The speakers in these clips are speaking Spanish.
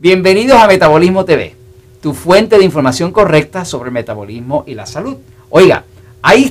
Bienvenidos a Metabolismo TV, tu fuente de información correcta sobre el metabolismo y la salud. Oiga, hay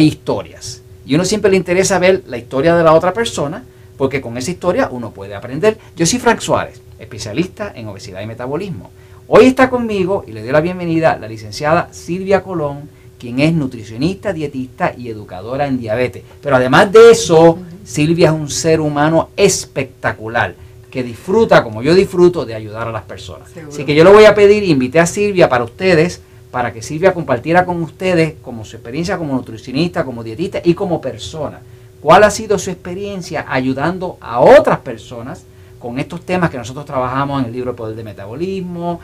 historias. Y uno siempre le interesa ver la historia de la otra persona, porque con esa historia uno puede aprender. Yo soy Frank Suárez, especialista en obesidad y metabolismo. Hoy está conmigo y le doy la bienvenida a la licenciada Silvia Colón, quien es nutricionista, dietista y educadora en diabetes. Pero además de eso, Silvia es un ser humano espectacular, que disfruta, como yo disfruto, de ayudar a las personas. Seguro. Así que yo le voy a pedir, invité a Silvia para que Silvia compartiera con ustedes como su experiencia como nutricionista, como dietista y como persona. ¿Cuál ha sido su experiencia ayudando a otras personas con estos temas que nosotros trabajamos en el libro El Poder del Metabolismo,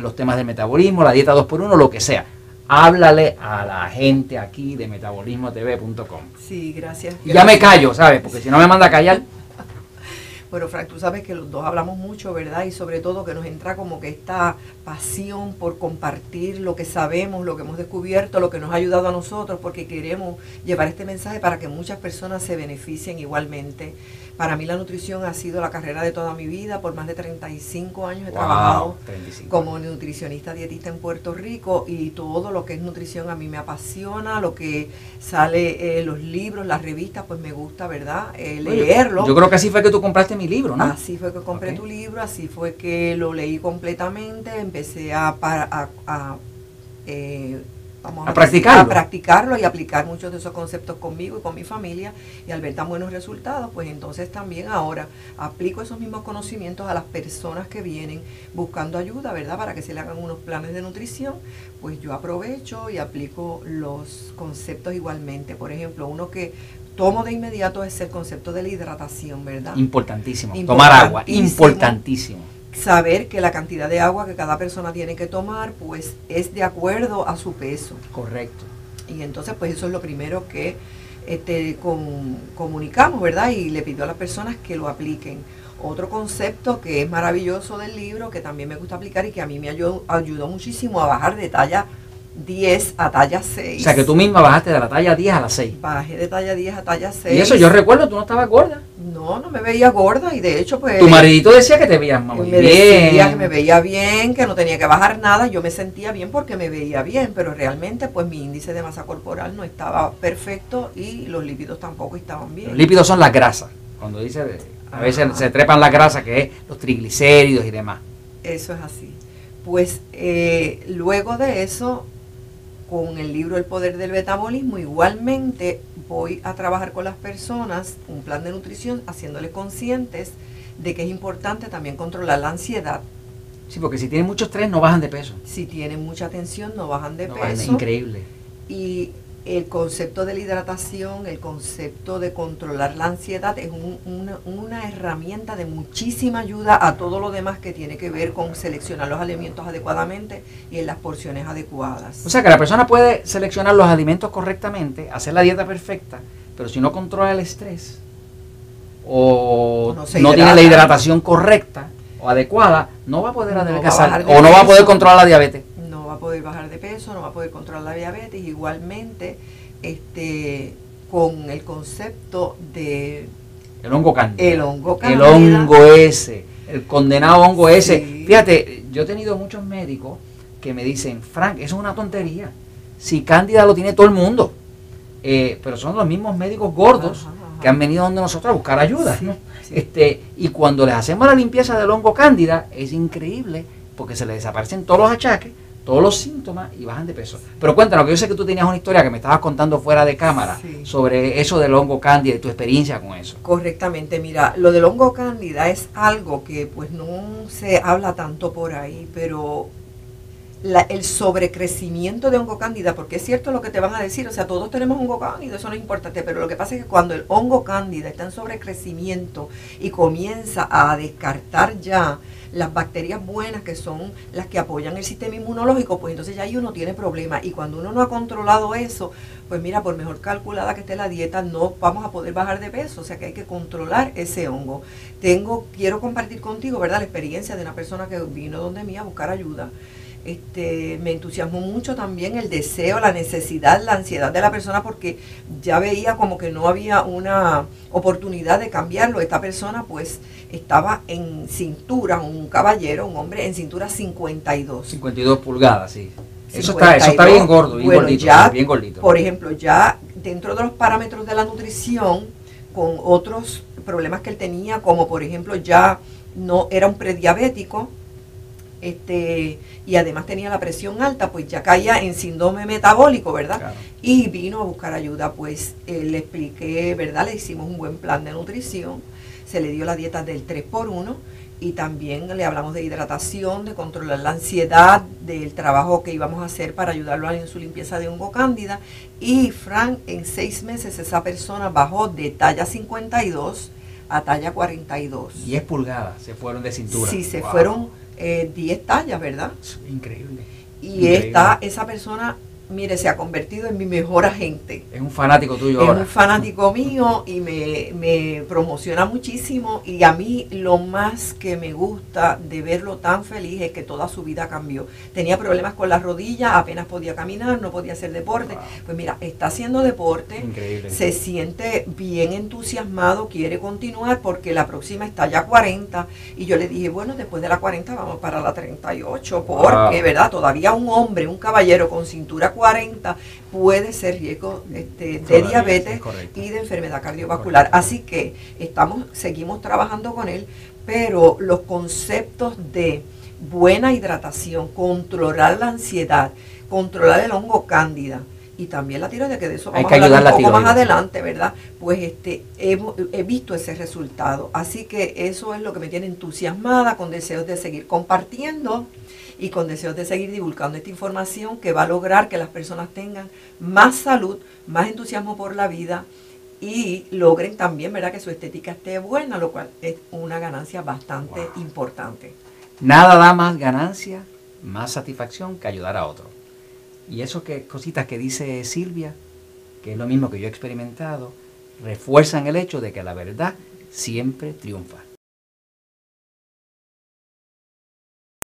los temas del metabolismo, la dieta 2x1, lo que sea? Háblale a la gente aquí de metabolismotv.com. Sí, gracias. Y ya me callo, ¿sabes? Porque si no me manda a callar. Bueno, Frank, tú sabes que los dos hablamos mucho, ¿verdad? Y sobre todo que nos entra como que esta pasión por compartir lo que sabemos, lo que hemos descubierto, lo que nos ha ayudado a nosotros, porque queremos llevar este mensaje para que muchas personas se beneficien igualmente. Para mí la nutrición ha sido la carrera de toda mi vida. Por más de 35 años he trabajado como nutricionista dietista en Puerto Rico, y todo lo que es nutrición a mí me apasiona. Lo que sale, los libros, las revistas, pues me gusta, ¿verdad? Leerlo. Yo creo que así fue que tú compraste mi libro, ¿no? Así fue que compré tu libro, así fue que lo leí completamente, empecé a practicarlo y aplicar muchos de esos conceptos conmigo y con mi familia, y al ver tan buenos resultados, pues entonces también ahora aplico esos mismos conocimientos a las personas que vienen buscando ayuda, ¿verdad? Para que se le hagan unos planes de nutrición, pues yo aprovecho y aplico los conceptos igualmente. Por ejemplo, uno que tomo de inmediato es el concepto de la hidratación, ¿verdad? Importantísimo. Tomar agua, importantísimo. Saber que la cantidad de agua que cada persona tiene que tomar pues es de acuerdo a su peso. Correcto. Y entonces pues eso es lo primero que comunicamos, ¿verdad? Y le pido a las personas que lo apliquen. Otro concepto que es maravilloso del libro, que también me gusta aplicar y que a mí me ayudó muchísimo a bajar de talla 10 a talla 6. O sea que tú misma bajaste de la talla 10 a la 6. Bajé de talla 10 a talla 6. Y eso yo recuerdo, tú no estabas gorda. No, no me veía gorda, y de hecho pues... Tu maridito decía que te veías más bien. Decía que me veía bien, que no tenía que bajar nada. Yo me sentía bien porque me veía bien, pero realmente pues mi índice de masa corporal no estaba perfecto y los lípidos tampoco estaban bien. Los lípidos son las grasas, cuando dice, a veces se trepan las grasas, que es los triglicéridos y demás. Eso es así. Pues luego de eso, con el libro El Poder del Metabolismo, igualmente voy a trabajar con las personas un plan de nutrición, haciéndoles conscientes de que es importante también controlar la ansiedad. Sí, porque si tienen mucho estrés no bajan de peso. Si tienen mucha tensión no bajan de peso. Es increíble. Y el concepto de la hidratación, el concepto de controlar la ansiedad es una herramienta de muchísima ayuda a todo lo demás que tiene que ver con seleccionar los alimentos adecuadamente y en las porciones adecuadas. O sea que la persona puede seleccionar los alimentos correctamente, hacer la dieta perfecta, pero si no controla el estrés o no tiene la hidratación correcta o adecuada, no va a poder adelgazar o no va a poder controlar la diabetes. Poder bajar de peso, no va a poder controlar la diabetes. Igualmente con el concepto de el hongo cándida. El condenado hongo ese. Fíjate, yo he tenido muchos médicos que me dicen, Frank, eso es una tontería. Si cándida lo tiene todo el mundo, pero son los mismos médicos gordos que han venido donde nosotros a buscar ayuda. Y cuando les hacemos la limpieza del hongo cándida, es increíble porque se les desaparecen todos los achaques, todos los síntomas, y bajan de peso. Pero cuéntanos, que yo sé que tú tenías una historia que me estabas contando fuera de cámara sobre eso del hongo cándida y tu experiencia con eso. Correctamente, mira, lo del hongo cándida es algo que pues no se habla tanto por ahí, pero el sobrecrecimiento de hongo cándida, porque es cierto lo que te van a decir, o sea, todos tenemos hongo cándida, eso no es importante, pero lo que pasa es que cuando el hongo cándida está en sobrecrecimiento y comienza a descartar ya las bacterias buenas, que son las que apoyan el sistema inmunológico, pues entonces ya ahí uno tiene problemas. Y cuando uno no ha controlado eso, pues mira, por mejor calculada que esté la dieta, no vamos a poder bajar de peso. O sea que hay que controlar ese hongo. Quiero compartir contigo, ¿verdad?, la experiencia de una persona que vino donde mí a buscar ayuda. me entusiasmó mucho también el deseo, la necesidad, la ansiedad de la persona, porque ya veía como que no había una oportunidad de cambiarlo. Esta persona pues estaba en cintura, un caballero, un hombre en cintura 52. 52 pulgadas, sí. 52, eso está bien gordo, bien, bueno, gordito, ya, bien gordito. Por ejemplo, ya dentro de los parámetros de la nutrición, con otros problemas que él tenía, como por ejemplo ya no era un prediabético, y además tenía la presión alta, pues ya caía en síndrome metabólico, ¿verdad? Claro. Y vino a buscar ayuda, pues le expliqué, ¿verdad? Le hicimos un buen plan de nutrición, se le dio la dieta del 3x1 y también le hablamos de hidratación, de controlar la ansiedad, del trabajo que íbamos a hacer para ayudarlo en su limpieza de hongo cándida. Y Frank, en 6 meses esa persona bajó de talla 52 a talla 42. 10 pulgadas se fueron de cintura. Sí, se fueron 10 tallas, ¿verdad? Increíble. Y esa persona, mire, se ha convertido en mi mejor agente. Es un fanático tuyo ahora. Es un fanático mío y me promociona muchísimo. Y a mí lo más que me gusta de verlo tan feliz es que toda su vida cambió. Tenía problemas con las rodillas, apenas podía caminar, no podía hacer deporte. Wow. Pues mira, está haciendo deporte. Increíble. Se siente bien entusiasmado, quiere continuar porque la próxima está ya 40. Y yo le dije, bueno, después de la 40 vamos para la 38. Porque, wow, ¿verdad? Todavía un hombre, un caballero con cintura 40 puede ser riesgo de diabetes y de enfermedad cardiovascular. Así que seguimos trabajando con él, pero los conceptos de buena hidratación, controlar la ansiedad, controlar el hongo cándida y también la tiroides, que de eso vamos a hablar un poco más adelante, ¿verdad? Pues he visto ese resultado. Así que eso es lo que me tiene entusiasmada, con deseos de seguir compartiendo y con deseos de seguir divulgando esta información que va a lograr que las personas tengan más salud, más entusiasmo por la vida y logren también, ¿verdad?, que su estética esté buena, lo cual es una ganancia bastante importante. Nada da más ganancia, más satisfacción que ayudar a otro. Y eso que cositas que dice Silvia, que es lo mismo que yo he experimentado, refuerzan el hecho de que la verdad siempre triunfa.